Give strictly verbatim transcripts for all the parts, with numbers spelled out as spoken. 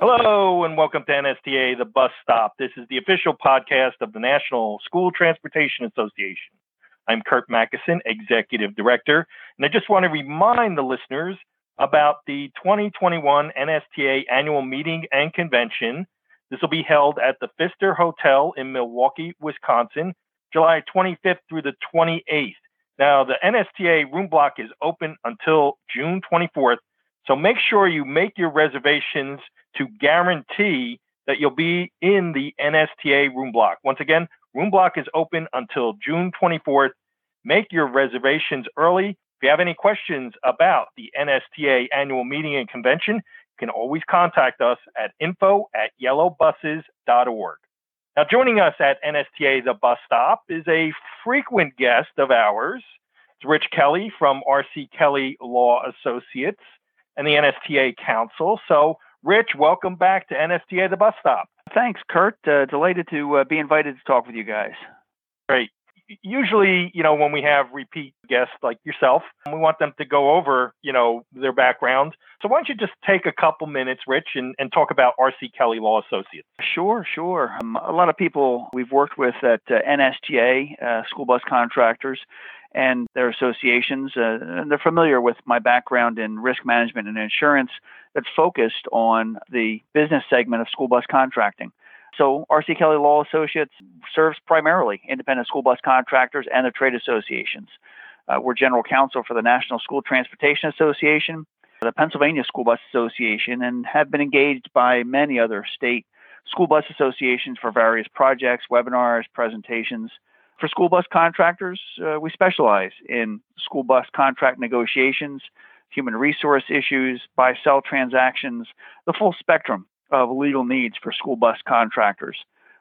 Hello and welcome to N S T A, The Bus Stop. This is the official podcast of the National School Transportation Association. I'm Curt Macysyn, Executive Director, and I just want to remind the listeners about the twenty twenty-one N S T A Annual Meeting and Convention. This will be held at the Pfister Hotel in Milwaukee, Wisconsin, July twenty-fifth through the twenty-eighth. Now, the N S T A room block is open until June twenty-fourth, so make sure you make your reservations to guarantee that you'll be in the N S T A room block. Once again, room block is open until June twenty-fourth. Make your reservations early. If you have any questions about the N S T A annual meeting and convention, you can always contact us at info at yellow buses dot org. Now, joining us at N S T A The Bus Stop is a frequent guest of ours. It's Rich Kelly from R C. Kelly Law Associates and the N S T A Council. So, Rich, welcome back to N S T A The Bus Stop. Thanks, Curt. Uh, delighted to uh, be invited to talk with you guys. Great. Usually, you know, when we have repeat guests like yourself, we want them to go over, you know, their background. So why don't you just take a couple minutes, Rich, and, and talk about R C. Kelly Law Associates. Sure, sure. Um, a lot of people we've worked with at uh, N S T A, uh, school bus contractors, and their associations, uh, and they're familiar with my background in risk management and insurance that's focused on the business segment of school bus contracting. So R C. Kelly Law Associates serves primarily independent school bus contractors and their trade associations. Uh, we're general counsel for the National School Transportation Association, the Pennsylvania School Bus Association, and have been engaged by many other state school bus associations for various projects, webinars, presentations. For school bus contractors, uh, we specialize in school bus contract negotiations, human resource issues, buy-sell transactions, the full spectrum of legal needs for school bus contractors.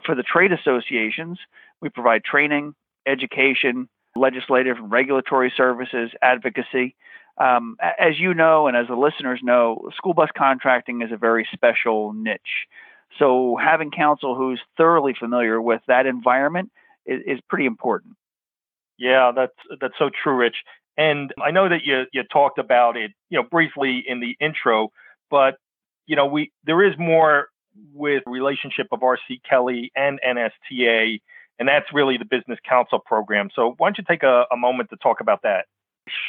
For the trade associations, we provide training, education, legislative and regulatory services, advocacy. Um, as you know, and as the listeners know, school bus contracting is a very special niche. So having counsel who's thoroughly familiar with that environment is pretty important. Yeah, that's that's so true, Rich. And I know that you you talked about it, you know, briefly in the intro, but you know, we there is more with relationship of R C. Kelly and N S T A, and that's really the business counsel program. So why don't you take a, a moment to talk about that?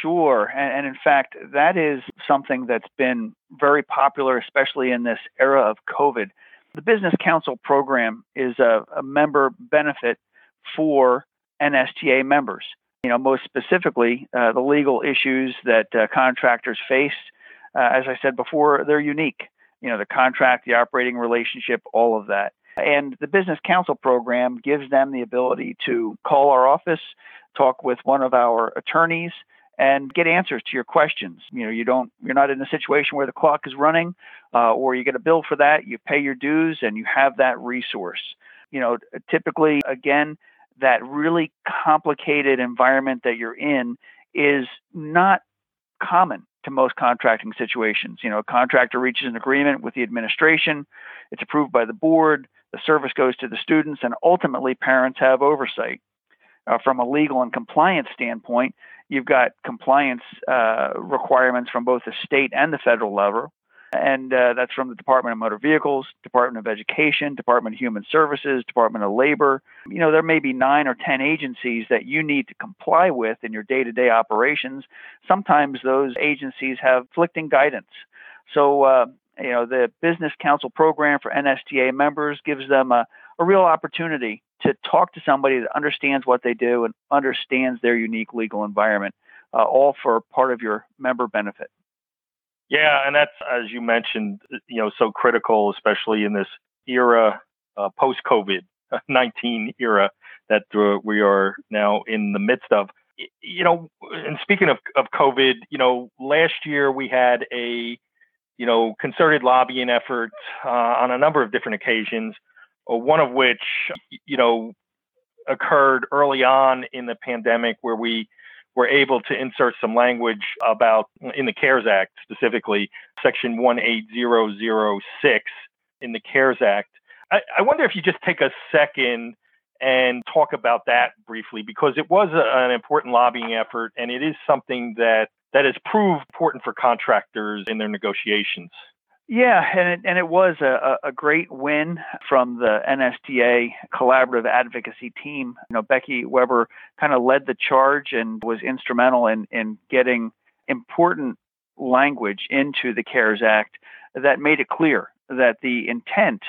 Sure, and, and in fact, that is something that's been very popular, especially in this era of COVID. The business counsel program is a, a member benefit for N S T A members. You know, most specifically, uh, the legal issues that uh, contractors face, uh, as I said before, they're unique. You know, the contract, the operating relationship, all of that. And the business counsel program gives them the ability to call our office, talk with one of our attorneys, and get answers to your questions. You know, you don't, you're not in a situation where the clock is running, uh, or you get a bill for that, you pay your dues, and you have that resource. You know, typically, again, that really complicated environment that you're in is not common to most contracting situations. You know, a contractor reaches an agreement with the administration, it's approved by the board, the service goes to the students, and ultimately parents have oversight. Uh, from a legal and compliance standpoint, you've got compliance uh, requirements from both the state and the federal level. And uh, that's from the Department of Motor Vehicles, Department of Education, Department of Human Services, Department of Labor. You know, there may be nine or ten agencies that you need to comply with in your day-to-day operations. Sometimes those agencies have conflicting guidance. So, uh, you know, the Business Counsel Program for N S T A members gives them a, a real opportunity to talk to somebody that understands what they do and understands their unique legal environment, uh, all for part of your member benefit. Yeah, and that's, as you mentioned, you know, so critical, especially in this era, uh, post-COVID nineteen era that uh, we are now in the midst of. You know, and speaking of, of COVID, you know, last year we had a, you know, concerted lobbying effort uh, on a number of different occasions, one of which, you know, occurred early on in the pandemic where we We're able to insert some language about, in the CARES Act specifically, Section one eight zero zero six in the CARES Act. I, I wonder if you just take a second and talk about that briefly, because it was a, an important lobbying effort, and it is something that, that has proved important for contractors in their negotiations. Yeah, and it, and it was a, a great win from the N S T A collaborative advocacy team. You know, Becky Weber kind of led the charge and was instrumental in, in getting important language into the CARES Act that made it clear that the intent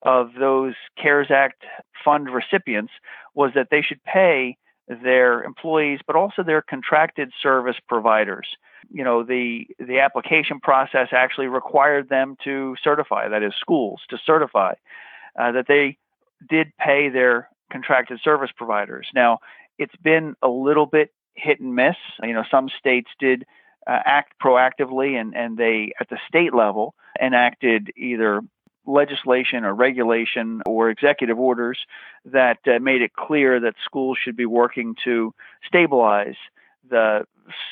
of those CARES Act fund recipients was that they should pay their employees, but also their contracted service providers. You know, the the application process actually required them to certify, that is, schools to certify uh, that they did pay their contracted service providers. Now, it's been a little bit hit and miss. You know, some states did uh, act proactively, and, and they, at the state level, enacted either legislation or regulation or executive orders that uh, made it clear that schools should be working to stabilize the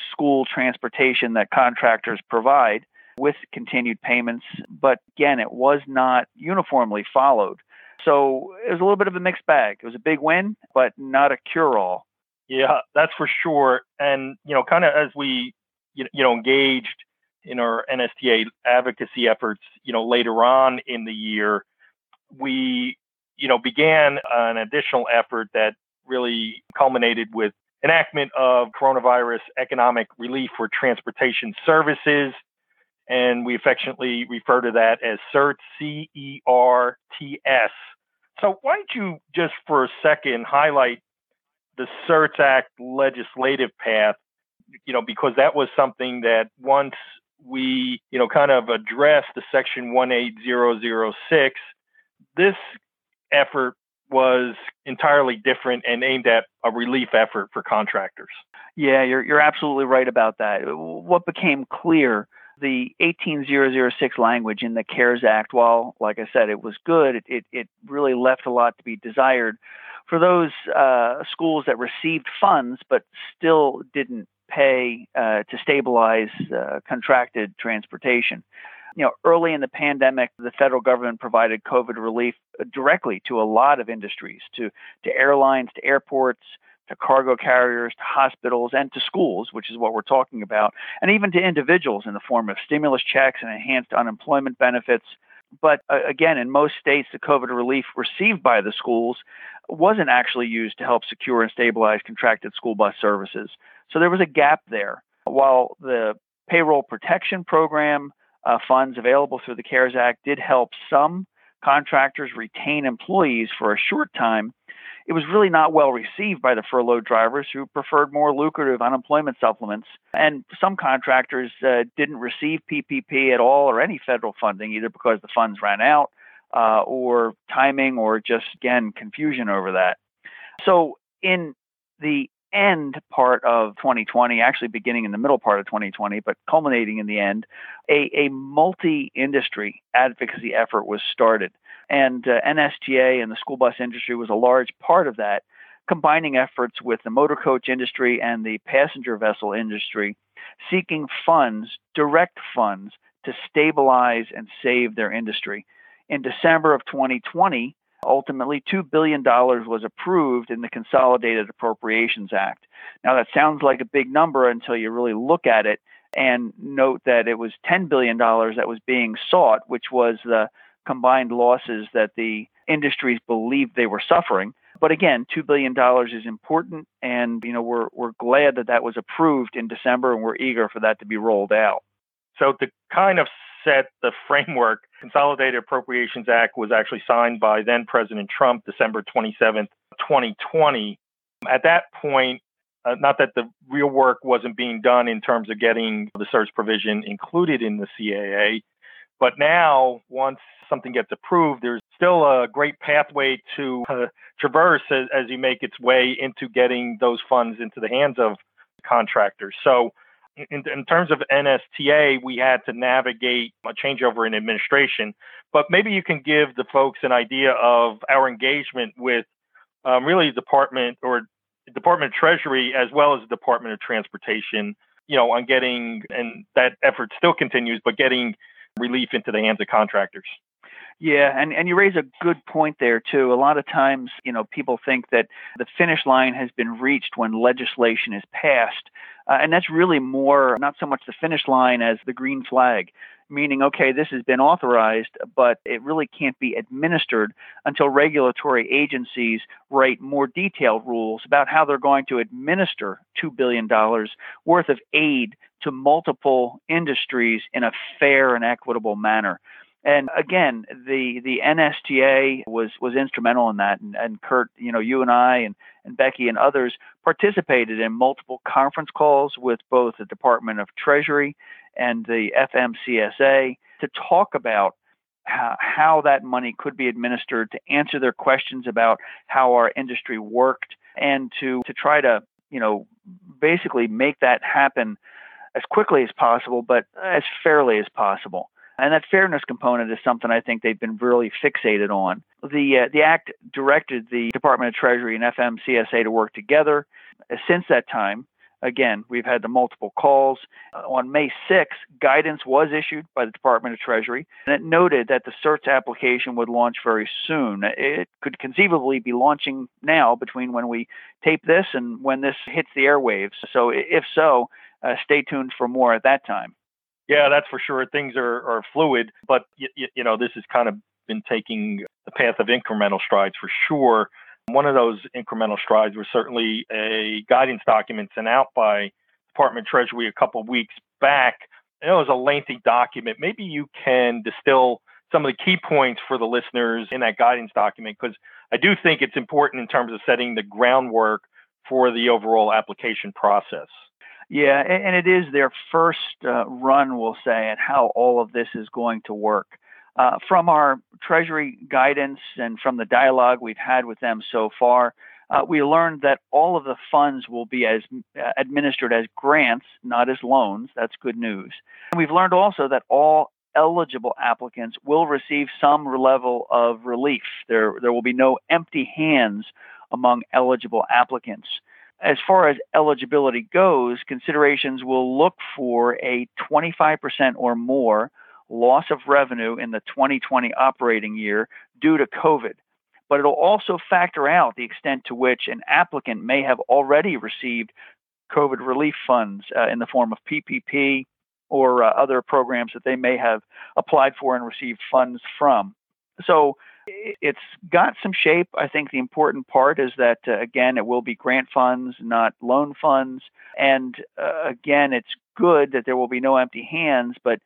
school transportation that contractors provide with continued payments. But again, it was not uniformly followed. So it was a little bit of a mixed bag. It was a big win, but not a cure-all. Yeah, that's for sure. And, you know, kind of as we, you know, engaged in our N S T A advocacy efforts, you know, later on in the year, we, you know, began an additional effort that really culminated with enactment of Coronavirus Economic Relief for Transportation Services, and we affectionately refer to that as CERTS, C E R T S. So why don't you just for a second highlight the CERTS Act legislative path, you know, because that was something that once we, you know, kind of addressed the Section one eight zero zero six, this effort was entirely different and aimed at a relief effort for contractors. Yeah, you're you're absolutely right about that. What became clear, the eighteen thousand six language in the CARES Act, while, like I said, it was good, it, it, it really left a lot to be desired for those uh, schools that received funds but still didn't pay uh, to stabilize uh, contracted transportation. You know, early in the pandemic, the federal government provided COVID relief directly to a lot of industries, to, to airlines, to airports, to cargo carriers, to hospitals, and to schools, which is what we're talking about, and even to individuals in the form of stimulus checks and enhanced unemployment benefits. But uh, again, in most states, the COVID relief received by the schools wasn't actually used to help secure and stabilize contracted school bus services. So there was a gap there. While the Payroll Protection Program Uh, funds available through the CARES Act did help some contractors retain employees for a short time, it was really not well received by the furloughed drivers who preferred more lucrative unemployment supplements. And some contractors uh, didn't receive P P P at all or any federal funding, either because the funds ran out uh, or timing or just, again, confusion over that. So in the end part of twenty twenty, actually beginning in the middle part of twenty twenty, but culminating in the end, a, a multi-industry advocacy effort was started. And uh, N S T A and the school bus industry was a large part of that, combining efforts with the motor coach industry and the passenger vessel industry, seeking funds, direct funds, to stabilize and save their industry. In December of twenty twenty, ultimately, two billion dollars was approved in the Consolidated Appropriations Act. Now, that sounds like a big number until you really look at it and note that it was ten billion dollars that was being sought, which was the combined losses that the industries believed they were suffering. But again, two billion dollars is important, and you know we're we're glad that that was approved in December, and we're eager for that to be rolled out. So to kind of set the framework, Consolidated Appropriations Act was actually signed by then President Trump, December twenty-seventh, twenty twenty. At that point, uh, not that the real work wasn't being done in terms of getting the CERTS provision included in the C A A, but now once something gets approved, there's still a great pathway to uh, traverse as, as you make its way into getting those funds into the hands of contractors. So In, in terms of N S T A, we had to navigate a changeover in administration, but maybe you can give the folks an idea of our engagement with um, really the Department or Department of Treasury as well as the Department of Transportation, you know, on getting, and that effort still continues, but getting relief into the hands of contractors. Yeah, and, and you raise a good point there, too. A lot of times, you know, people think that the finish line has been reached when legislation is passed. Uh, and that's really more not so much the finish line as the green flag, meaning, okay, this has been authorized, but it really can't be administered until regulatory agencies write more detailed rules about how they're going to administer two billion dollars worth of aid to multiple industries in a fair and equitable manner. And again, the, the N S T A was, was instrumental in that. And, and Curt, you know, you and I and, and Becky and others participated in multiple conference calls with both the Department of Treasury and the F M C S A to talk about how, how that money could be administered, to answer their questions about how our industry worked, and to, to try to, you know, basically make that happen as quickly as possible, but as fairly as possible. And that fairness component is something I think they've been really fixated on. The uh, the act directed the Department of Treasury and F M C S A to work together. Uh, since that time, again, we've had the multiple calls. Uh, on May sixth, guidance was issued by the Department of Treasury, and it noted that the CERTS application would launch very soon. It could conceivably be launching now between when we tape this and when this hits the airwaves. So if so, uh, stay tuned for more at that time. Yeah, that's for sure. Things are, are fluid, but y- y- you know, this has kind of been taking the path of incremental strides for sure. One of those incremental strides was certainly a guidance document sent out by Department of Treasury a couple of weeks back. It was a lengthy document. Maybe you can distill some of the key points for the listeners in that guidance document, because I do think it's important in terms of setting the groundwork for the overall application process. Yeah, and it is their first uh, run, we'll say, at how all of this is going to work. Uh, from our Treasury guidance and from the dialogue we've had with them so far, uh, we learned that all of the funds will be as uh, administered as grants, not as loans. That's good news. And we've learned also that all eligible applicants will receive some level of relief. There, there will be no empty hands among eligible applicants. As far as eligibility goes, considerations will look for a twenty-five percent or more loss of revenue in the twenty twenty operating year due to COVID. But it'll also factor out the extent to which an applicant may have already received COVID relief funds uh, in the form of P P P or uh, other programs that they may have applied for and received funds from. So it's got some shape. I think the important part is that, uh, again, it will be grant funds, not loan funds. And uh, again, it's good that there will be no empty hands, but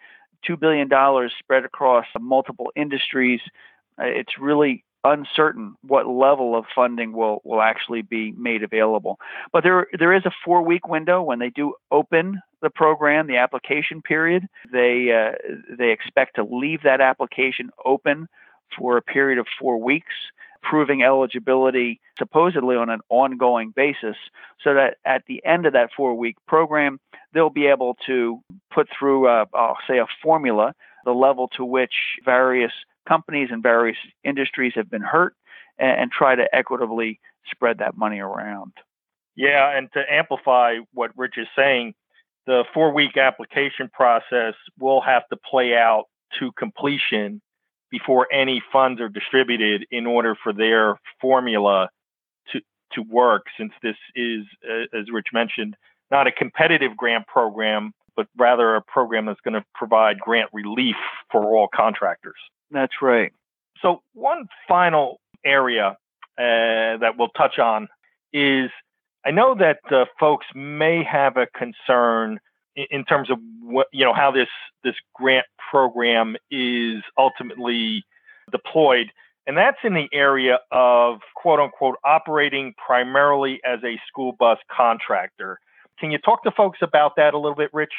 two billion dollars spread across multiple industries, uh, it's really uncertain what level of funding will, will actually be made available. But there there is a four-week window when they do open the program, the application period. They uh, they expect to leave that application open for a period of four weeks, proving eligibility supposedly on an ongoing basis, so that at the end of that four-week program, they'll be able to put through, a, I'll say, a formula, the level to which various companies and various industries have been hurt, and, and try to equitably spread that money around. Yeah, and to amplify what Rich is saying, the four-week application process will have to play out to completion before any funds are distributed in order for their formula to to work, since this is, uh, as Rich mentioned, not a competitive grant program, but rather a program that's going to provide grant relief for all contractors. That's right. So one final area uh, that we'll touch on is, I know that uh, folks may have a concern in terms of what, you know, how this, this grant program is ultimately deployed. And that's in the area of, quote unquote, operating primarily as a school bus contractor. Can you talk to folks about that a little bit, Rich?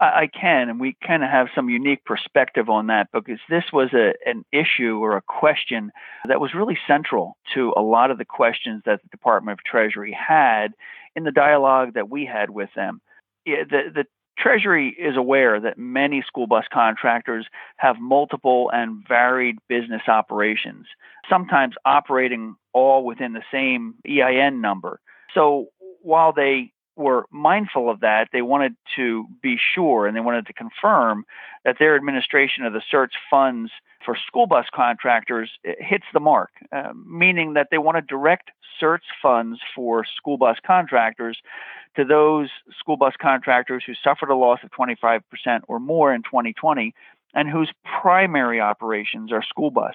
I can, and we kind of have some unique perspective on that, because this was a, an issue or a question that was really central to a lot of the questions that the Department of Treasury had in the dialogue that we had with them. The, the Treasury is aware that many school bus contractors have multiple and varied business operations, sometimes operating all within the same E I N number. So while they were mindful of that. They wanted to be sure, and they wanted to confirm that their administration of the CERTS funds for school bus contractors hits the mark, uh, meaning that they want to direct CERTS funds for school bus contractors to those school bus contractors who suffered a loss of twenty-five percent or more in twenty twenty and whose primary operations are school bus.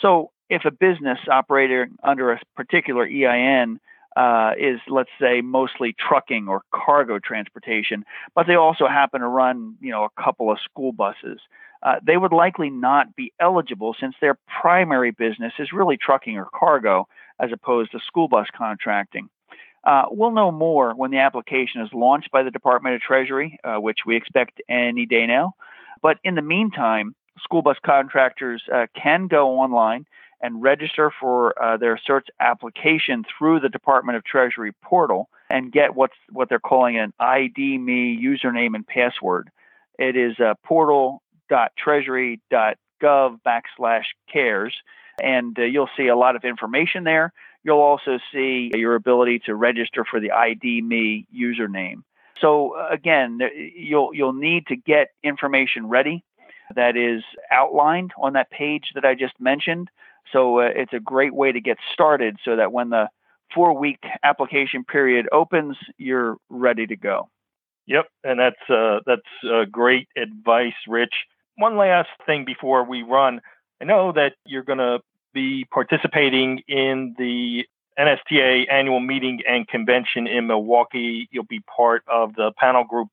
So if a business operating under a particular E I N Uh, is, let's say, mostly trucking or cargo transportation, but they also happen to run, you know, a couple of school buses, Uh, they would likely not be eligible since their primary business is really trucking or cargo as opposed to school bus contracting. Uh, we'll know more when the application is launched by the Department of Treasury, uh, which we expect any day now. But in the meantime, school bus contractors uh, can go online and register for uh, their CERTS application through the Department of Treasury portal and get what's what they're calling an I D dot me username and password. It is uh, portal.treasury.gov backslash cares, and uh, you'll see a lot of information there. You'll also see your ability to register for the I D dot me username. So uh, again, you'll you'll need to get information ready that is outlined on that page that I just mentioned. So uh, it's a great way to get started so that when the four-week application period opens, you're ready to go. Yep, and that's uh, that's uh, great advice, Rich. One last thing before we run. I know that you're going to be participating in the N S T A annual meeting and convention in Milwaukee. You'll be part of the panel group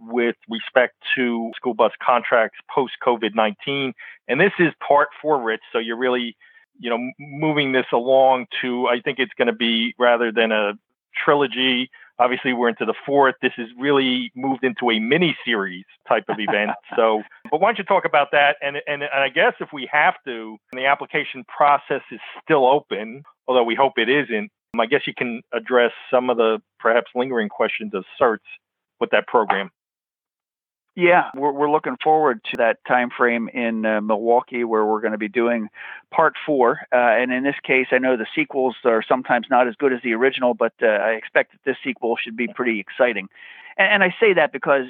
with respect to school bus contracts post-COVID nineteen. And this is part four, Rich. So you're really, you know, moving this along to, I think it's going to be rather than a trilogy. Obviously, we're into the fourth. This is really moved into a mini-series type of event. So, but why don't you talk about that? And, and, and I guess if we have to, and the application process is still open, although we hope it isn't, I guess you can address some of the perhaps lingering questions of CERTS with that program. Yeah, we're, we're looking forward to that time frame in uh, Milwaukee where we're going to be doing part four. Uh, and in this case, I know the sequels are sometimes not as good as the original, but uh, I expect that this sequel should be pretty exciting. And, and I say that because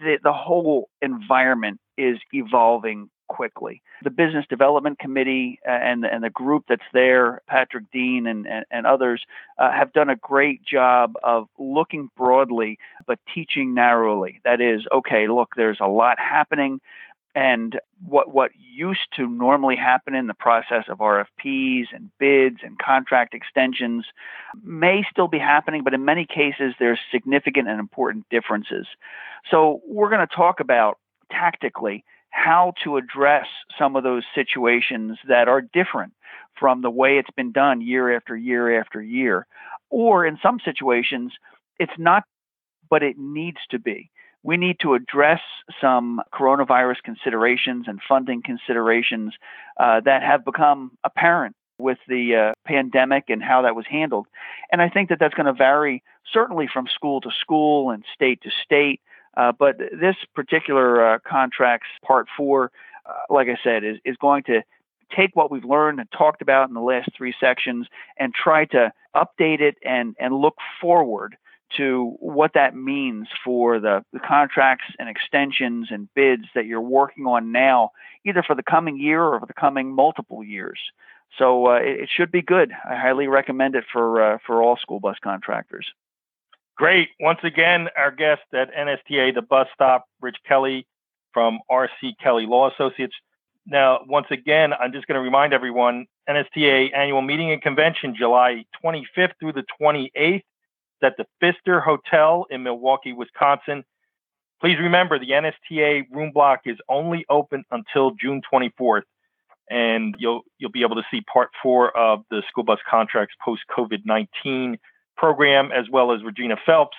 the, the whole environment is evolving quickly. The Business Development Committee and, and the group that's there, Patrick Dean and, and, and others, uh, have done a great job of looking broadly but teaching narrowly. That is, okay, look, there's a lot happening, and what what used to normally happen in the process of R F Ps and bids and contract extensions may still be happening, but in many cases, there's significant and important differences. So we're going to talk about tactically how to address some of those situations that are different from the way it's been done year after year after year. Or in some situations, it's not, but it needs to be. We need to address some coronavirus considerations and funding considerations uh, that have become apparent with the uh, pandemic and how that was handled. And I think that that's going to vary certainly from school to school and state to state. Uh, but this particular uh, contracts part four, uh, like I said, is, is going to take what we've learned and talked about in the last three sections and try to update it and, and look forward to what that means for the, the contracts and extensions and bids that you're working on now, either for the coming year or for the coming multiple years. So uh, it, it should be good. I highly recommend it for uh, for all school bus contractors. Great. Once again, our guest at N S T A, the bus stop, Rich Kelly from R C. Kelly Law Associates. Now, once again, I'm just going to remind everyone, N S T A annual meeting and convention, July twenty-fifth through the twenty-eighth at the Pfister Hotel in Milwaukee, Wisconsin. Please remember the N S T A room block is only open until June twenty-fourth, and you'll you'll be able to see part four of the school bus contracts post-COVID nineteen program, as well as Regina Phelps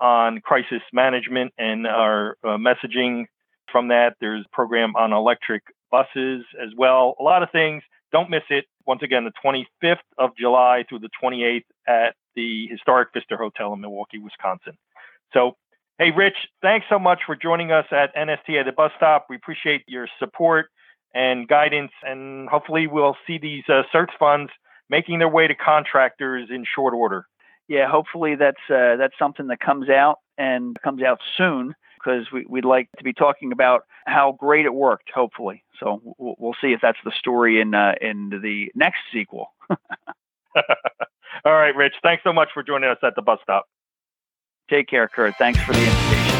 on crisis management and our uh, messaging from that. There's a program on electric buses as well. A lot of things. Don't miss it. Once again, the twenty-fifth of July through the twenty-eighth at the historic Pfister Hotel in Milwaukee, Wisconsin. So, hey, Rich, thanks so much for joining us at N S T A, the bus stop. We appreciate your support and guidance, and hopefully we'll see these uh, CERTS funds making their way to contractors in short order. yeah, hopefully that's uh, that's something that comes out and comes out soon, because we, we'd like to be talking about how great it worked, hopefully. So we'll, we'll see if that's the story in uh, in the next sequel. All right, Rich, thanks so much for joining us at the bus stop. Take care, Curt. Thanks for the invitation.